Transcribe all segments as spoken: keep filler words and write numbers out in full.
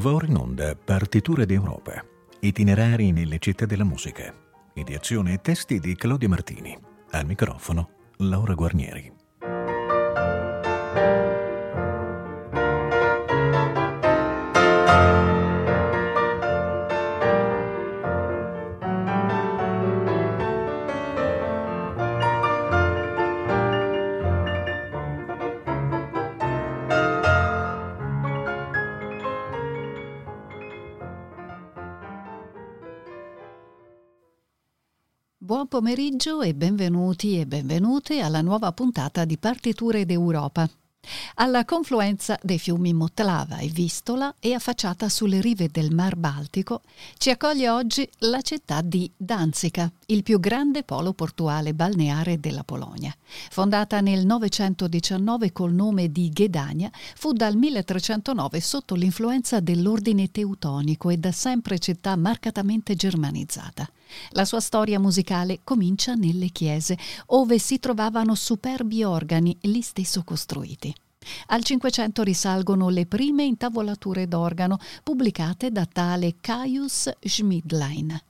Va ora in onda Partiture d'Europa, itinerari nelle città della musica, ideazione e testi di Claudia Martini. Al microfono Laura Guarnieri. Buon pomeriggio e benvenuti e benvenute alla nuova puntata di Partiture d'Europa. Alla confluenza dei fiumi Motlawa e Vistola e affacciata sulle rive del Mar Baltico ci accoglie oggi la città di Danzica, il più grande polo portuale balneare della Polonia. Fondata nel novecentodiciannove col nome di Gedania, fu dal milletrecentonove sotto l'influenza dell'ordine teutonico e da sempre città marcatamente germanizzata. La sua storia musicale comincia nelle chiese, ove si trovavano superbi organi lì stesso costruiti. Al Cinquecento risalgono le prime intavolature d'organo pubblicate da tale Caius Schmidlein.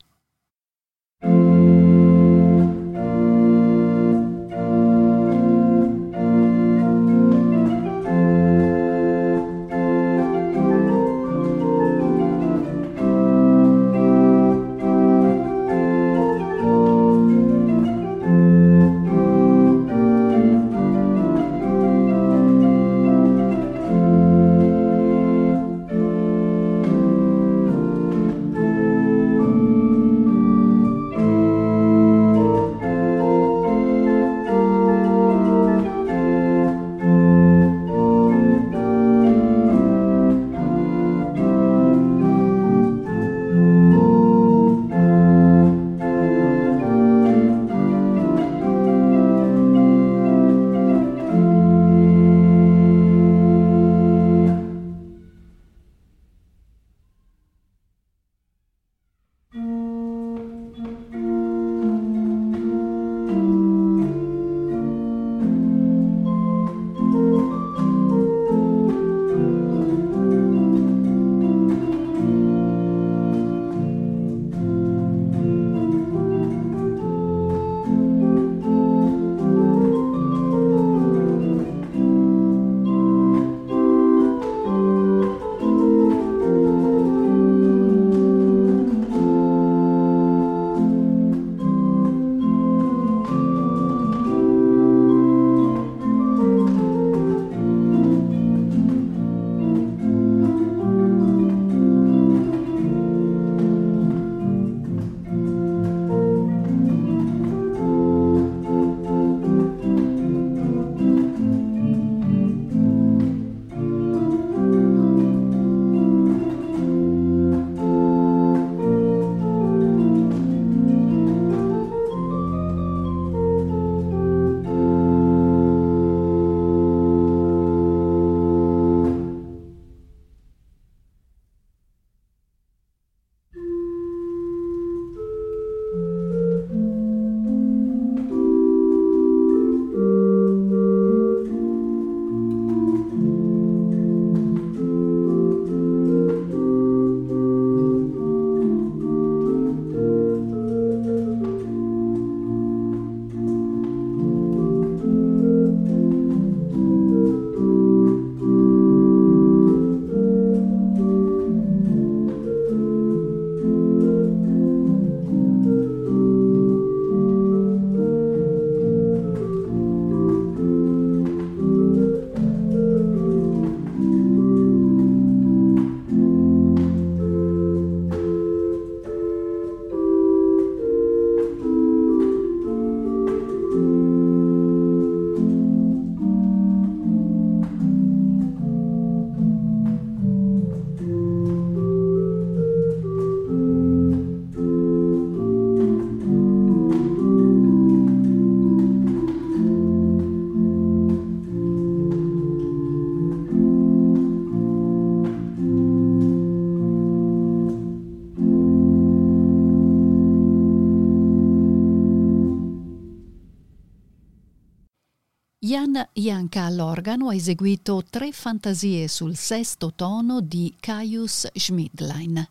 Johann Janka all'organo ha eseguito tre fantasie sul sesto tono di Caius Schmidlein.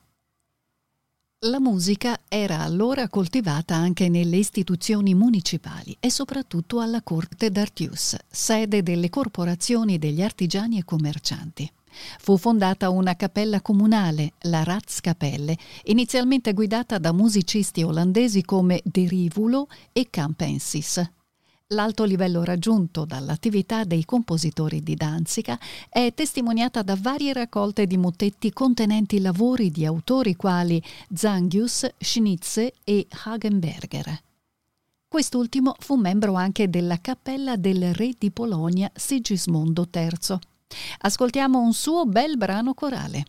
La musica era allora coltivata anche nelle istituzioni municipali e soprattutto alla corte d'Artius, sede delle corporazioni degli artigiani e commercianti. Fu fondata una cappella comunale, la Ratzkapelle, inizialmente guidata da musicisti olandesi come De Rivulo e Campensis. L'alto livello raggiunto dall'attività dei compositori di Danzica è testimoniata da varie raccolte di mottetti contenenti lavori di autori quali Zangius, Schnitze e Hakenberger. Quest'ultimo fu membro anche della cappella del re di Polonia Sigismondo terzo. Ascoltiamo un suo bel brano corale.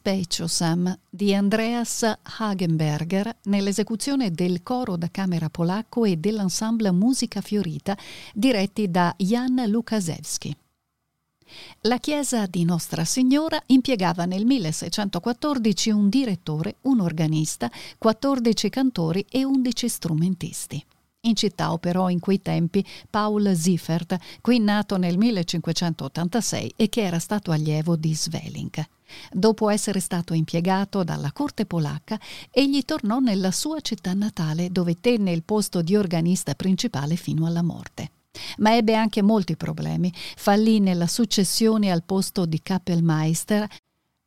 Speciosam di Andreas Hakenberger nell'esecuzione del coro da camera polacco e dell'ensemble Musica Fiorita diretti da Jan Łukaszewski. La chiesa di Nostra Signora impiegava nel milleseicentoquattordici un direttore, un organista, quattordici cantori e undici strumentisti. In città operò in quei tempi Paul Siefert, qui nato nel millecinquecentottantasei e che era stato allievo di Swelinc. Dopo essere stato impiegato dalla corte polacca, egli tornò nella sua città natale dove tenne il posto di organista principale fino alla morte. Ma ebbe anche molti problemi, fallì nella successione al posto di Kapellmeister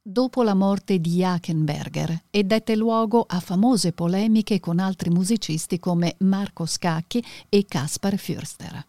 dopo la morte di Hakenberger e dette luogo a famose polemiche con altri musicisti come Marco Scacchi e Kaspar Förster.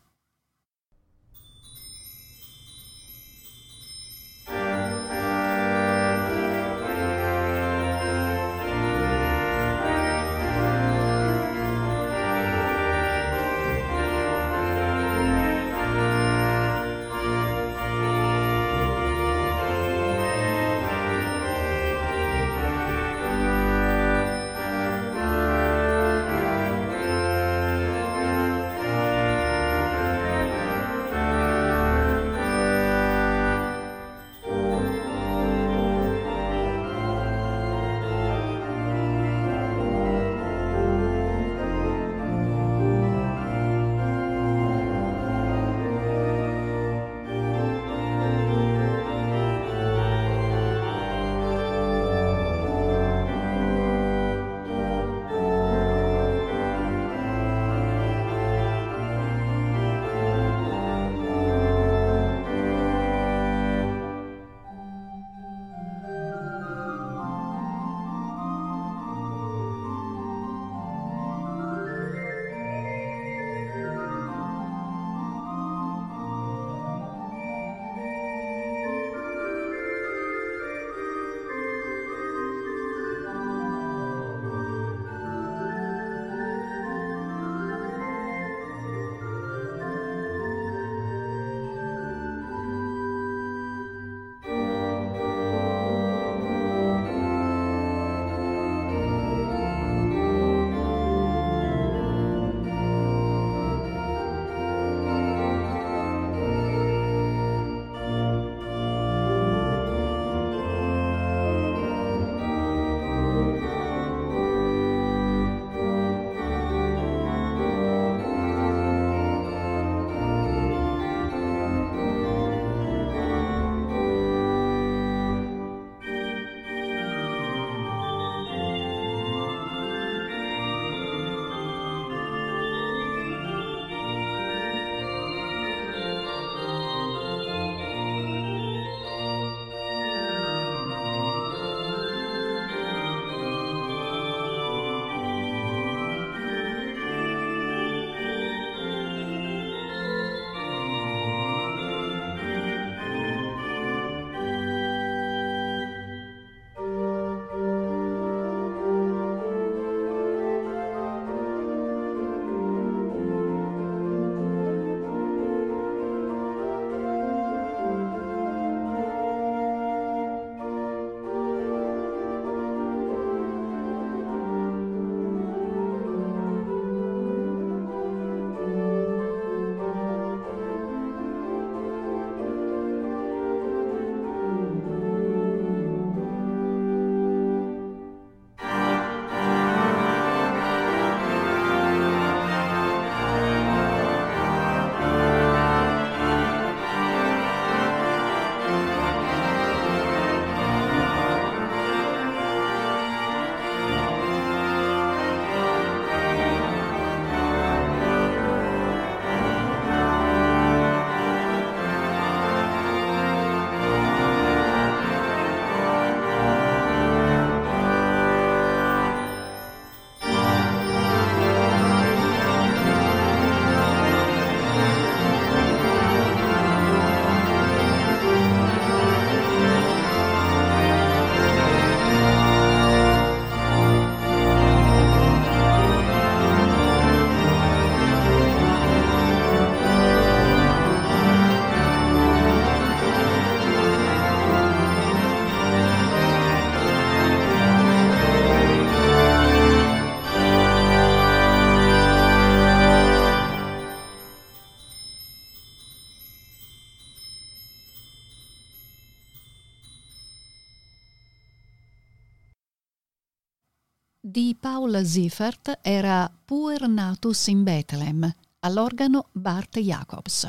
di Paul Siefert era Puer natus in Bethlehem, all'organo Bart Jacobs.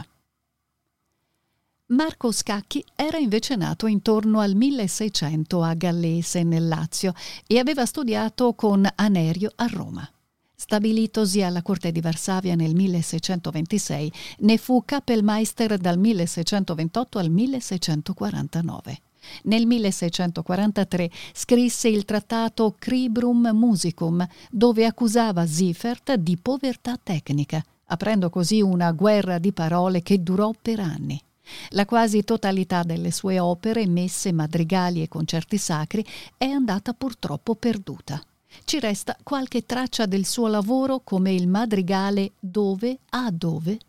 Marco Scacchi era invece nato intorno al milleseicento a Gallese, nel Lazio, e aveva studiato con Anerio a Roma. Stabilitosi alla corte di Varsavia nel milleseicentoventisei, ne fu Kapellmeister dal milleseicentoventotto al milleseicentoquarantanove. Nel milleseicentoquarantatré scrisse il trattato Cribrum Musicum, dove accusava Siefert di povertà tecnica, aprendo così una guerra di parole che durò per anni. La quasi totalità delle sue opere, messe, madrigali e concerti sacri, è andata purtroppo perduta. Ci resta qualche traccia del suo lavoro, come il madrigale Dove, a dove?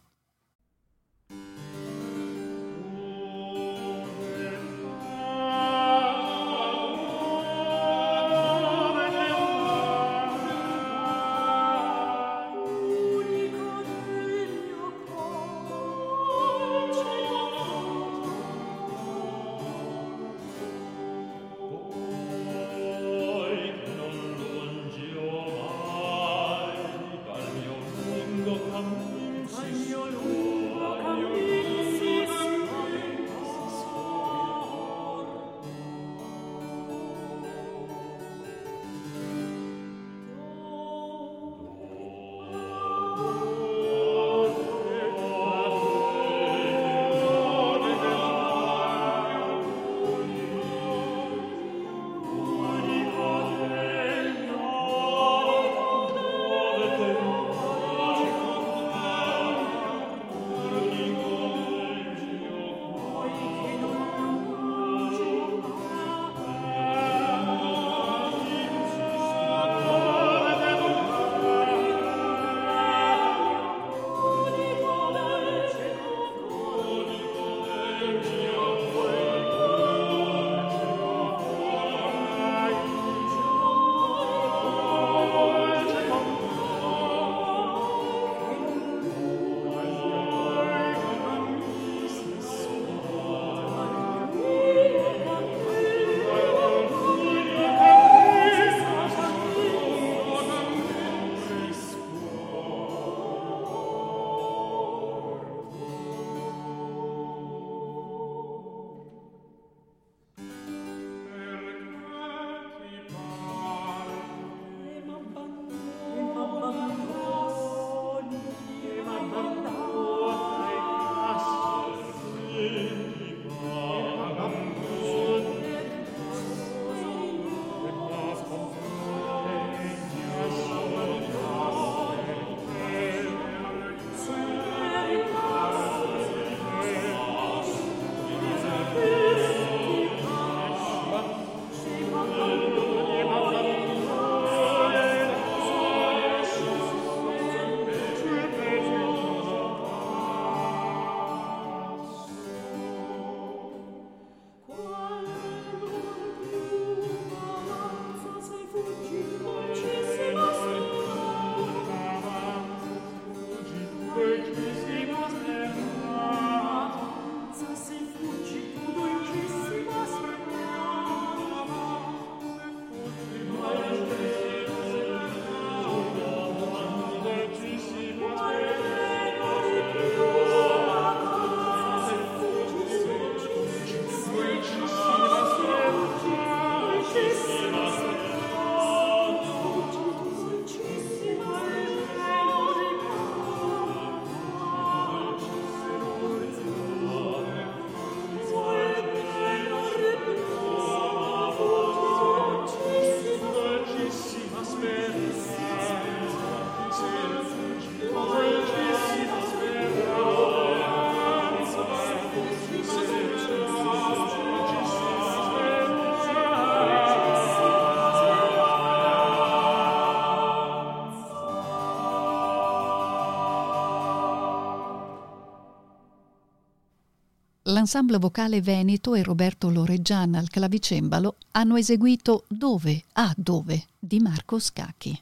L'ensemble vocale veneto e Roberto Loreggiana al clavicembalo hanno eseguito Dove, a dove di Marco Scacchi.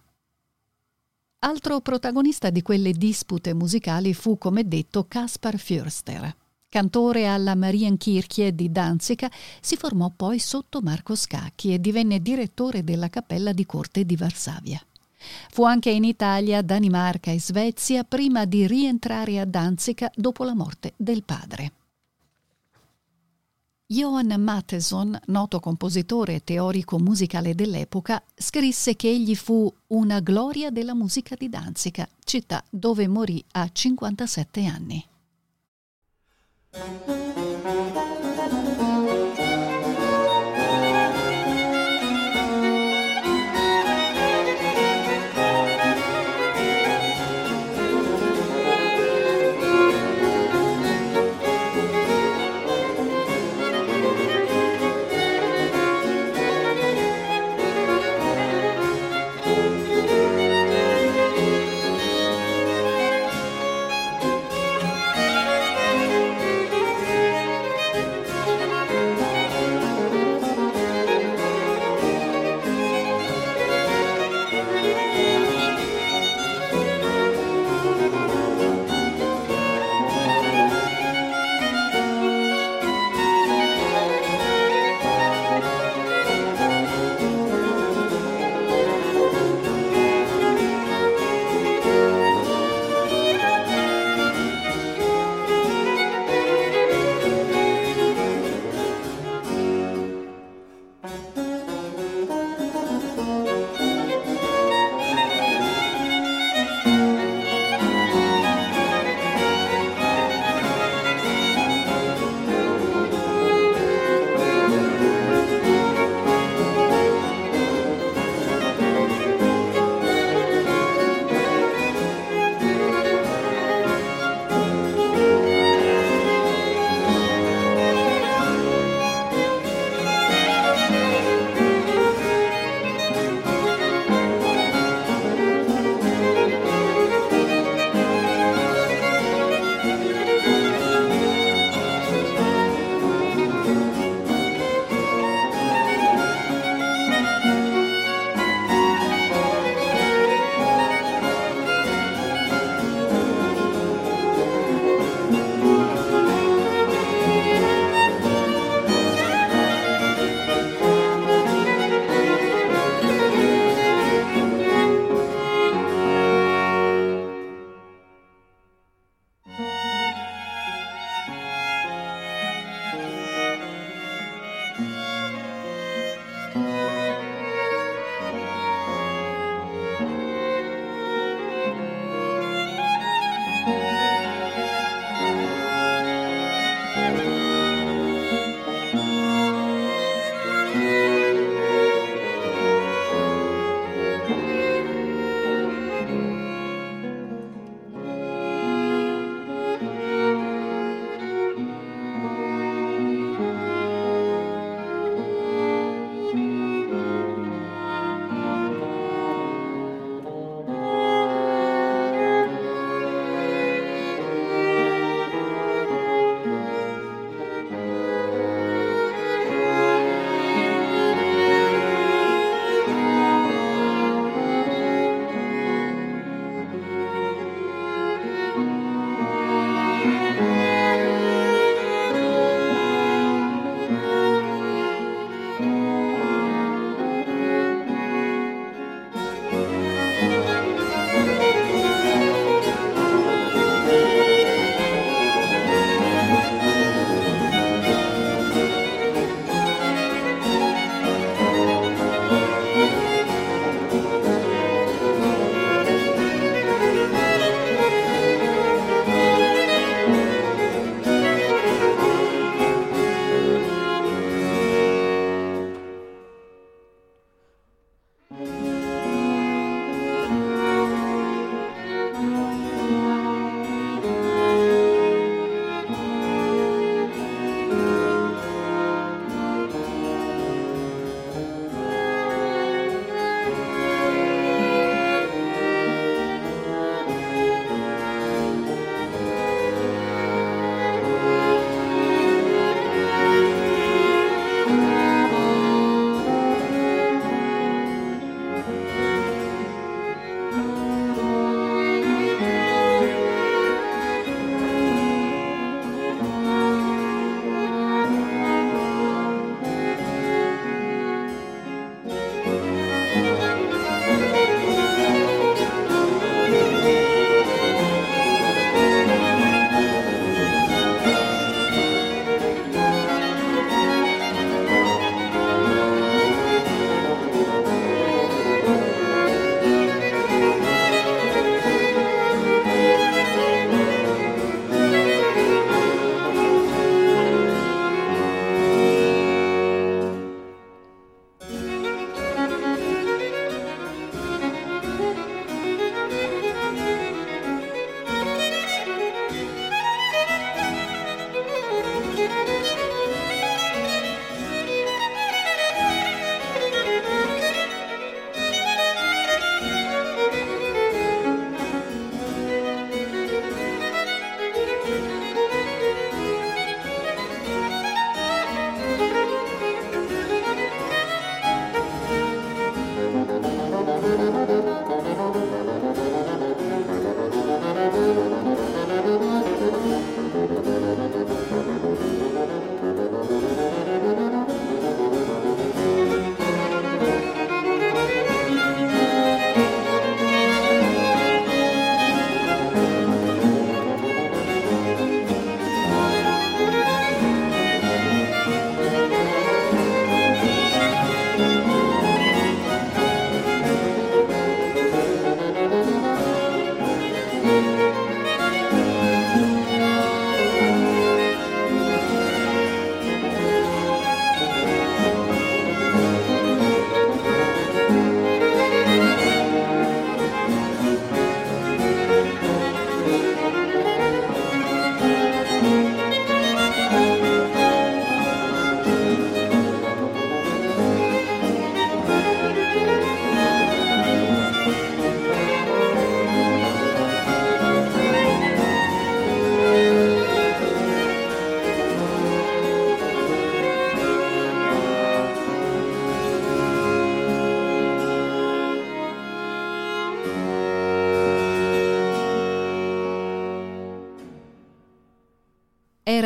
Altro protagonista di quelle dispute musicali fu, come detto, Kaspar Förster, Cantore alla Marienkirche di Danzica, si formò poi sotto Marco Scacchi e divenne direttore della cappella di corte di Varsavia. Fu anche in Italia, Danimarca e Svezia prima di rientrare a Danzica dopo la morte del padre. Johann Mattheson, noto compositore e teorico musicale dell'epoca, scrisse che egli fu una gloria della musica di Danzica, città dove morì a cinquantasette anni. Thank you.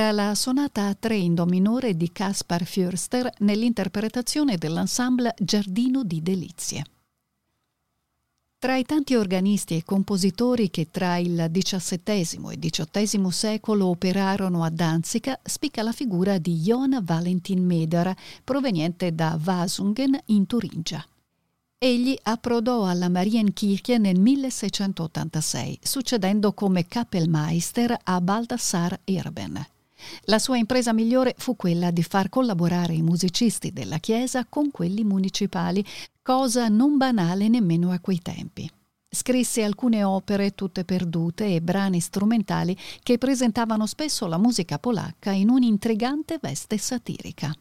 era la sonata a tre in do minore di Kaspar Förster nell'interpretazione dell'ensemble Giardino di Delizie. Tra i tanti organisti e compositori che tra il diciassettesimo e diciottesimo secolo operarono a Danzica spicca la figura di Johann Valentin Meder, proveniente da Vasungen in Turingia. Egli approdò alla Marienkirche nel milleseicentottantasei, succedendo come Kapellmeister a Baldassar Erben. La sua impresa migliore fu quella di far collaborare i musicisti della Chiesa con quelli municipali, cosa non banale nemmeno a quei tempi. Scrisse alcune opere tutte perdute e brani strumentali che presentavano spesso la musica polacca in un'intrigante veste satirica.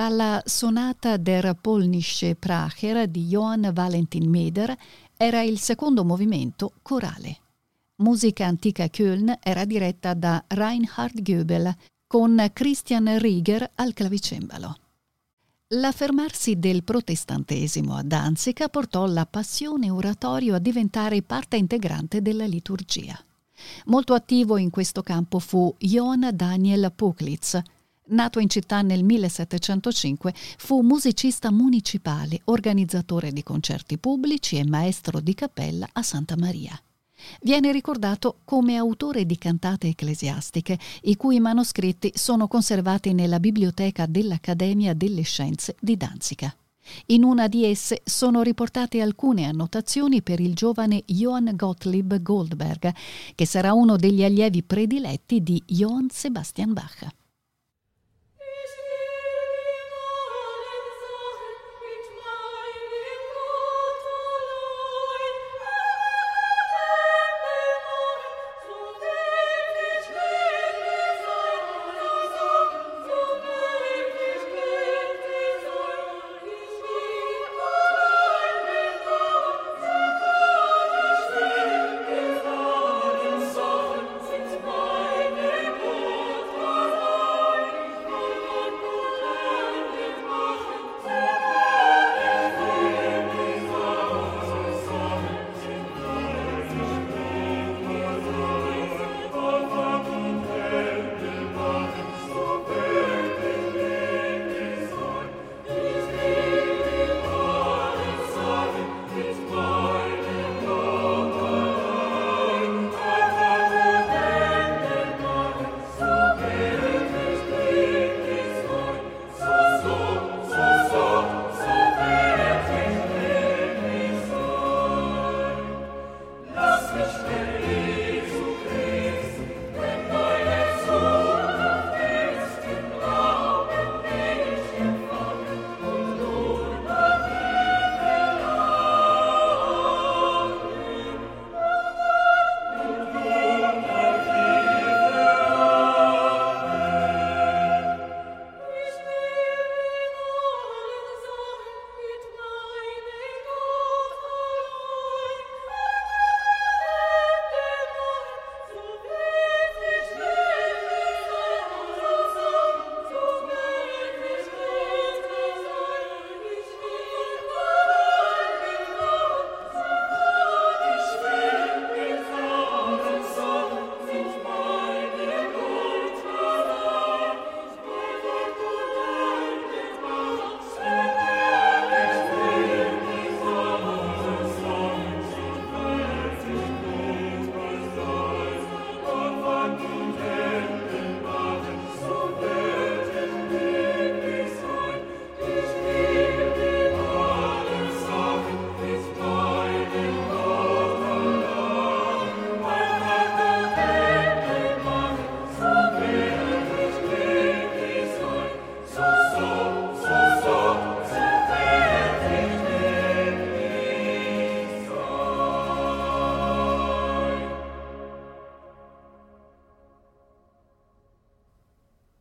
dalla sonata der polnische Pracher di Johann Valentin Meder era il secondo movimento corale. Musica antica Köln era diretta da Reinhard Goebel con Christian Rieger al clavicembalo. L'affermarsi del protestantesimo a Danzica portò la passione oratorio a diventare parte integrante della liturgia. Molto attivo in questo campo fu Johann Daniel Pucklitz. Nato in città nel millesettecentocinque, fu musicista municipale, organizzatore di concerti pubblici e maestro di cappella a Santa Maria. Viene ricordato come autore di cantate ecclesiastiche, i cui manoscritti sono conservati nella biblioteca dell'Accademia delle Scienze di Danzica. In una di esse sono riportate alcune annotazioni per il giovane Johann Gottlieb Goldberg, che sarà uno degli allievi prediletti di Johann Sebastian Bach.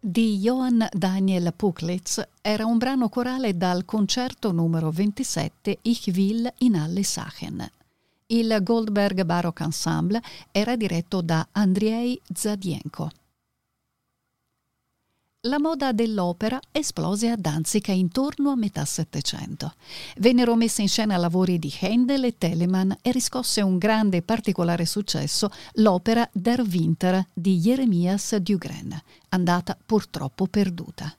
Di Johann Daniel Pucklitz era un brano corale dal concerto numero ventisette Ich will in alle Sachen. Il Goldberg Baroque Ensemble era diretto da Andrzej Dziadek. La moda dell'opera esplose a Danzica intorno a metà Settecento. Vennero messe in scena lavori di Handel e Telemann e riscosse un grande e particolare successo l'opera Der Winter di Jeremias Du Grain, andata purtroppo perduta.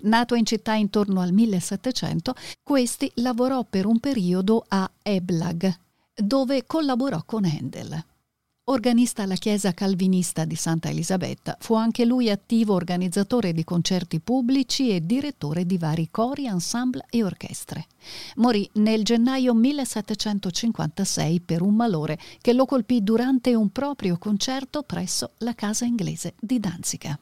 Nato in città intorno al millesettecento, questi lavorò per un periodo a Eblag, dove collaborò con Handel. Organista alla chiesa calvinista di Santa Elisabetta, fu anche lui attivo organizzatore di concerti pubblici e direttore di vari cori, ensemble e orchestre. Morì nel gennaio millesettecentocinquantasei per un malore che lo colpì durante un proprio concerto presso la casa inglese di Danzica.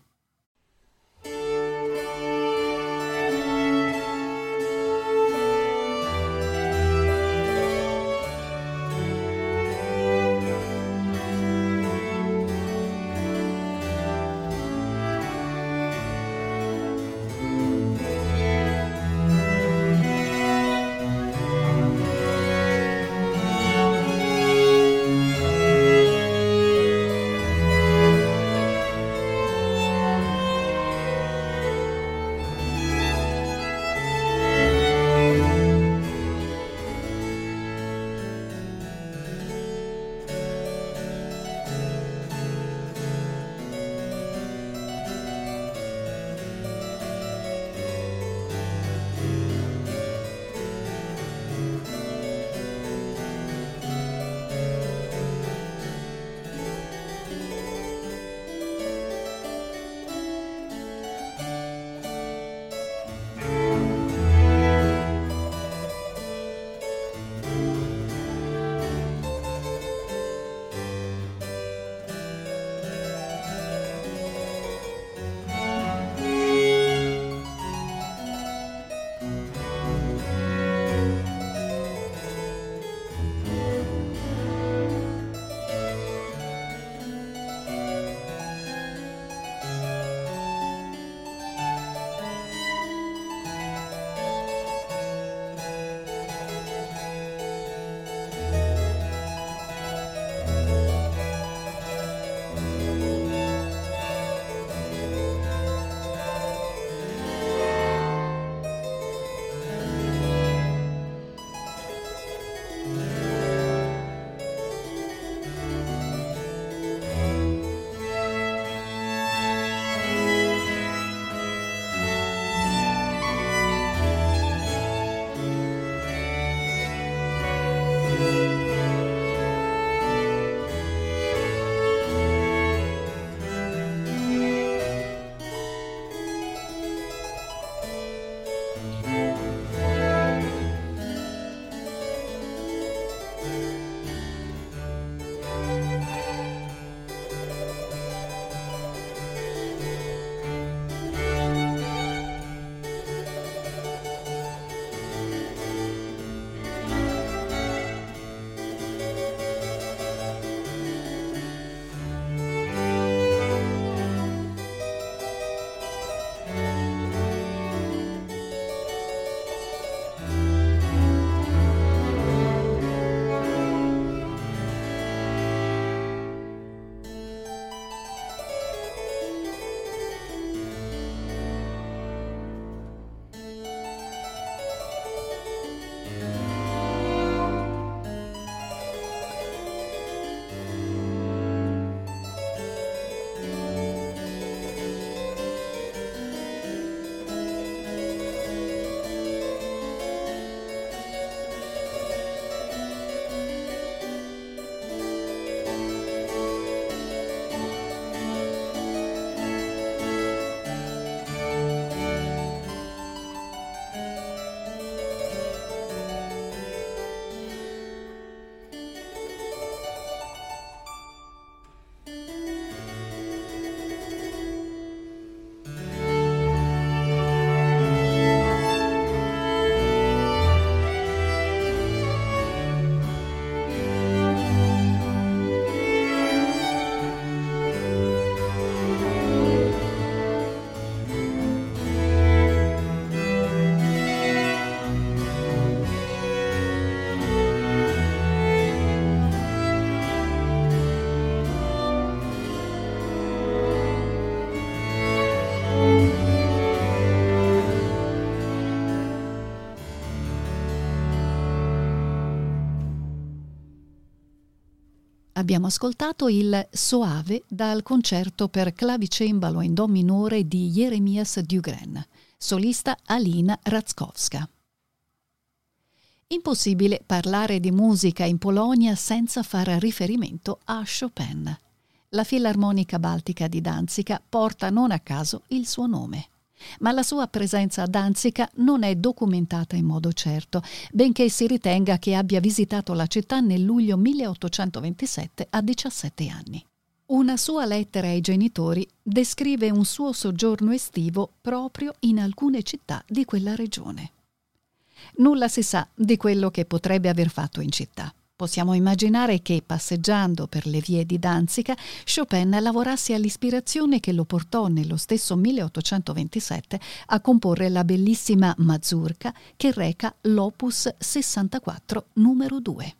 Abbiamo ascoltato il Soave dal concerto per clavicembalo in do minore di Jeremias Du Grain, solista Alina Rackowska. Impossibile parlare di musica in Polonia senza far riferimento a Chopin. La Filarmonica Baltica di Danzica porta non a caso il suo nome. Ma la sua presenza a Danzica non è documentata in modo certo, benché si ritenga che abbia visitato la città nel luglio milleottocentoventisette a diciassette anni. Una sua lettera ai genitori descrive un suo soggiorno estivo proprio in alcune città di quella regione. Nulla si sa di quello che potrebbe aver fatto in città. Possiamo immaginare che, passeggiando per le vie di Danzica, Chopin lavorasse all'ispirazione che lo portò nello stesso milleottocentoventisette a comporre la bellissima Mazurka che reca l'opus sessantaquattro numero due.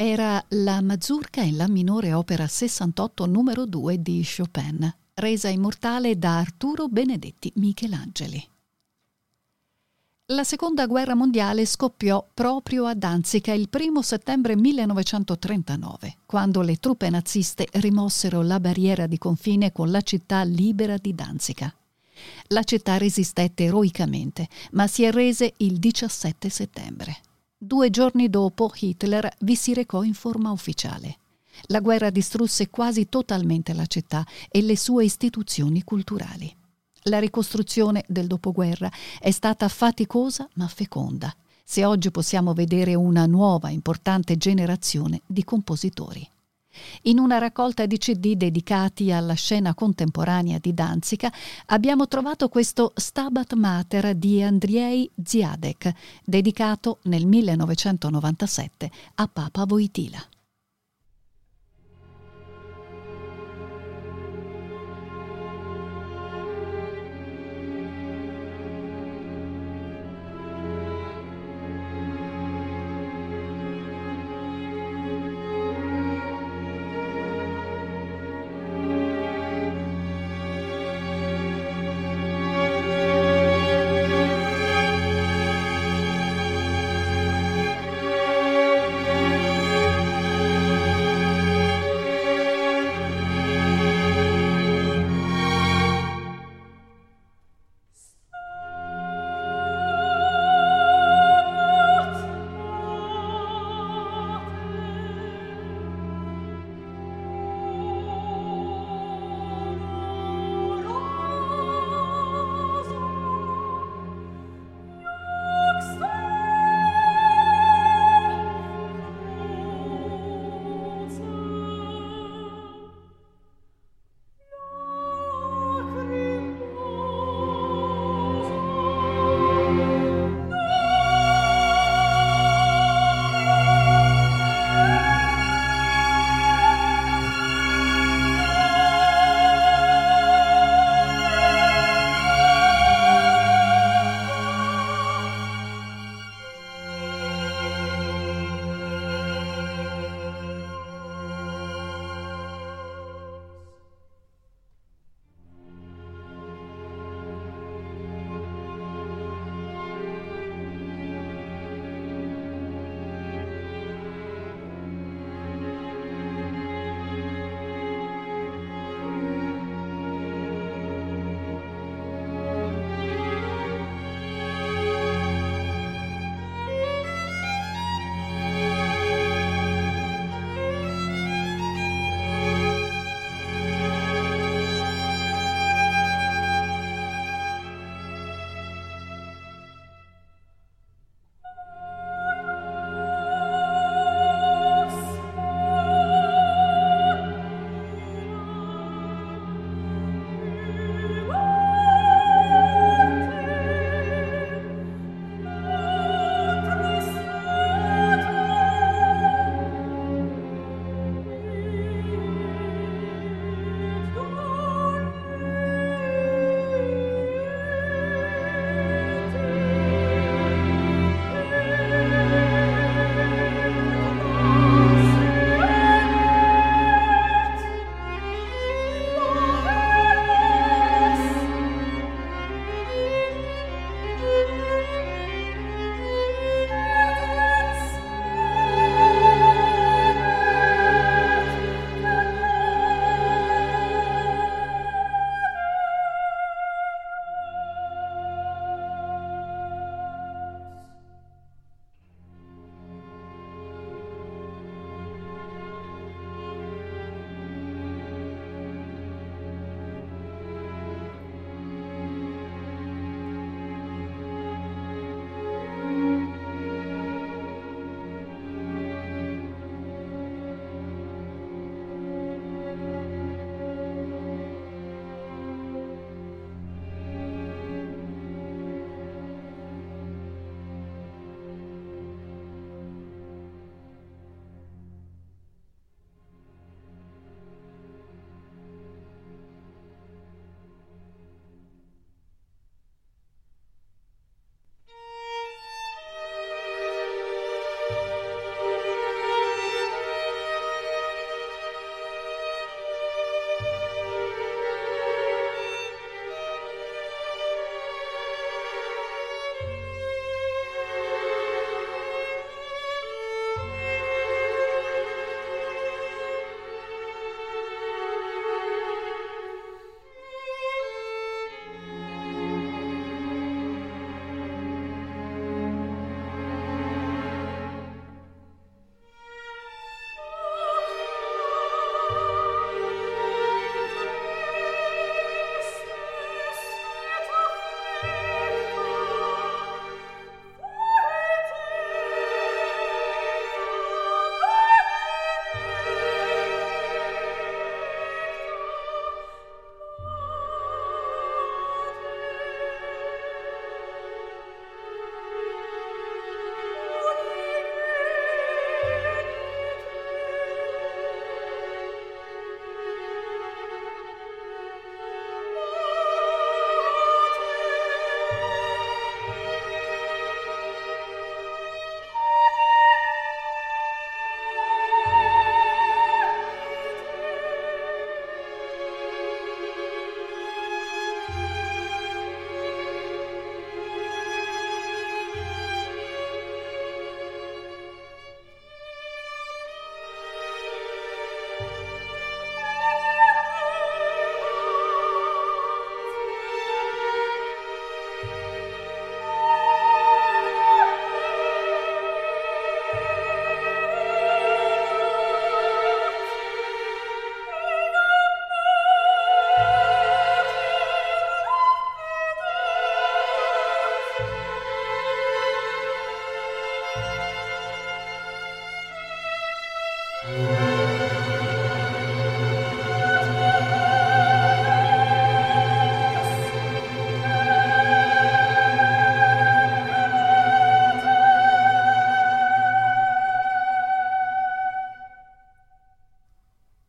Era la Mazurka in La minore opera sessantotto numero due di Chopin, resa immortale da Arturo Benedetti Michelangeli. La Seconda Guerra Mondiale scoppiò proprio a Danzica il primo settembre millenovecentotrentanove, quando le truppe naziste rimossero la barriera di confine con la città libera di Danzica. La città resistette eroicamente, ma si arrese il diciassette settembre. Due giorni dopo Hitler vi si recò in forma ufficiale. La guerra distrusse quasi totalmente la città e le sue istituzioni culturali. La ricostruzione del dopoguerra è stata faticosa ma feconda, se oggi possiamo vedere una nuova importante generazione di compositori. In una raccolta di C D dedicati alla scena contemporanea di Danzica abbiamo trovato questo Stabat Mater di Andrzej Dziadek, dedicato nel millenovecentonovantasette a Papa Wojtyla.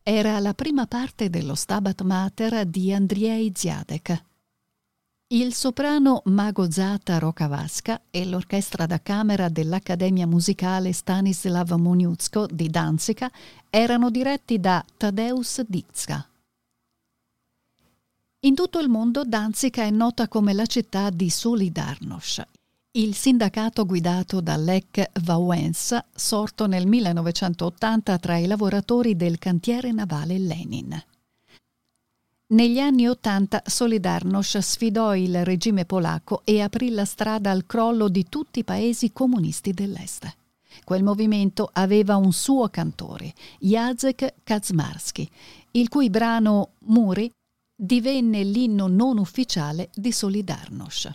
Era la prima parte dello Stabat Mater di Andrzej Dziadek. Il soprano Mago Zata Rokavasca e l'orchestra da camera dell'Accademia Musicale Stanislav Moniuszko di Danzica erano diretti da Tadeusz Dicka. In tutto il mondo Danzica è nota come la città di Solidarność, il sindacato guidato da Lech Wałęsa, sorto nel millenovecentottanta tra i lavoratori del cantiere navale Lenin. Negli anni Ottanta Solidarność sfidò il regime polacco e aprì la strada al crollo di tutti i paesi comunisti dell'Est. Quel movimento aveva un suo cantore, Jacek Kaczmarski, il cui brano Muri divenne l'inno non ufficiale di Solidarność.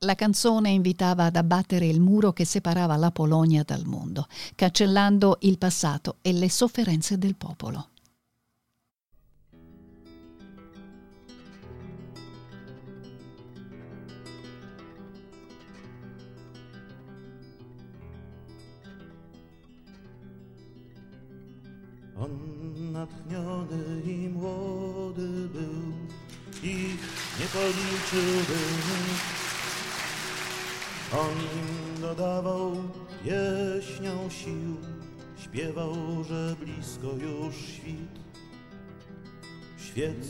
La canzone invitava ad abbattere il muro che separava la Polonia dal mondo, cancellando il passato e le sofferenze del popolo. On natchniony i młody był, ich nie policzył. On im dodawał pieśnią sił, śpiewał, że blisko już świt. Świec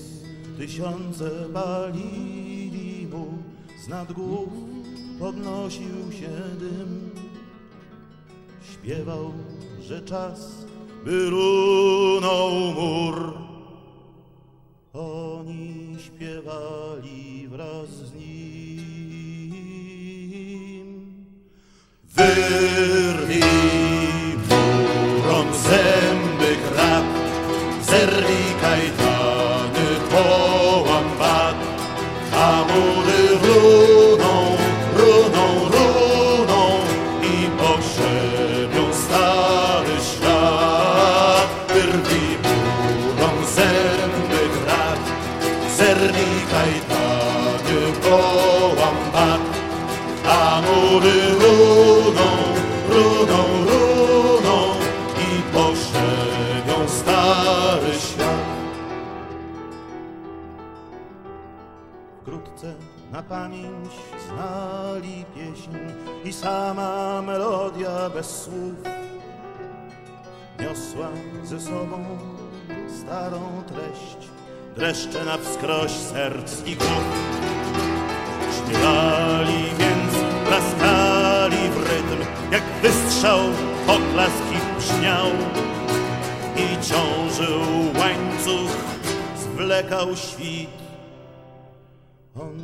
tysiące palili mu, z nad głów podnosił się dym. Śpiewał, że czas by runął mur. Oni śpiewali wraz z nim. Wyrwij burom zęby krat, zerwij kajtany, połam bat, a mury runą, runą, runą i pogrzebią stary świat. Wyrwij burom zęby krat, zerwij kajtany, połam bat, a mury runą. Na pamięć znali pieśń i sama melodia bez słów niosła ze sobą starą treść, dreszcze na wskroś serc i głów. Śpiewali więc, plaskali w rytm, jak wystrzał oklask ich brzmiał i ciążył łańcuch, zwlekał świt. On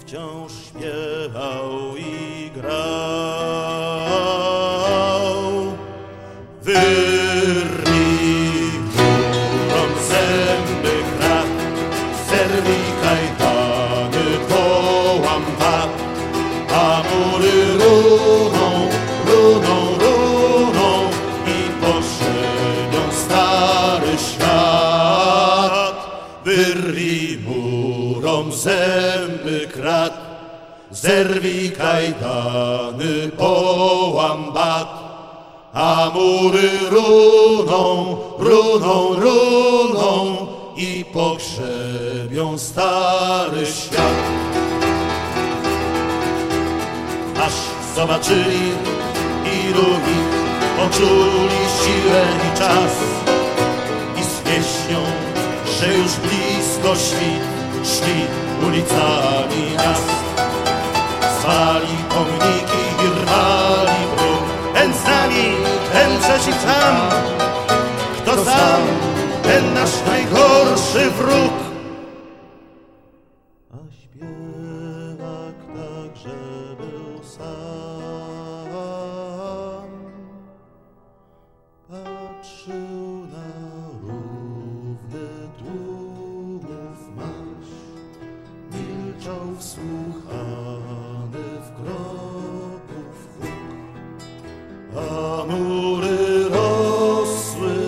wciąż śpiewał i grał. Wyrwij burom zęby krat, zerwij kajtany, połam bat, a mury runą, runą, runą i poszedł stary świat. Wyrwij burom zęby krat, zerwij kajdany, połam bat, a mury runą, runą, runą i pogrzebią stary świat. Aż zobaczyli i rugi, poczuli siłę i czas i z pieśnią, że już blisko świt, szli ulicami nas, zwali pomniki i rwali bruk. Ten z nami, ten przeciw nam, kto sam, ten nasz najgorszy wróg. A śpiewak także był sam, patrzył na wsłuchany w kroków huk, a mury rosły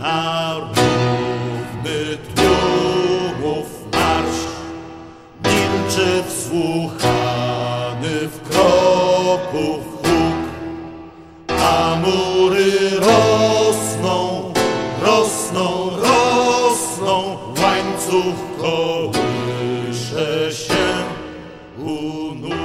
na równy tłumów marsz, milczy wsłuchany w kroków huk, a mury rosną, rosną, rosną, łańcuch kołysze się u nóg.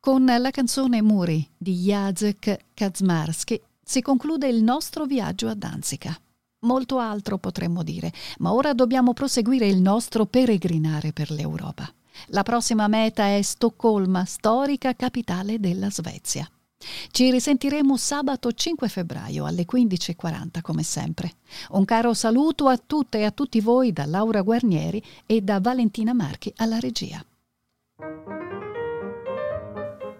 Con la canzone Muri di Jacek Kaczmarski si conclude il nostro viaggio a Danzica. Molto altro potremmo dire, ma ora dobbiamo proseguire il nostro peregrinare per l'Europa. La prossima meta è Stoccolma, storica capitale della Svezia. Ci risentiremo sabato cinque febbraio alle quindici e quaranta come sempre. Un caro saluto a tutte e a tutti voi da Laura Guarnieri e da Valentina Marchi alla regia.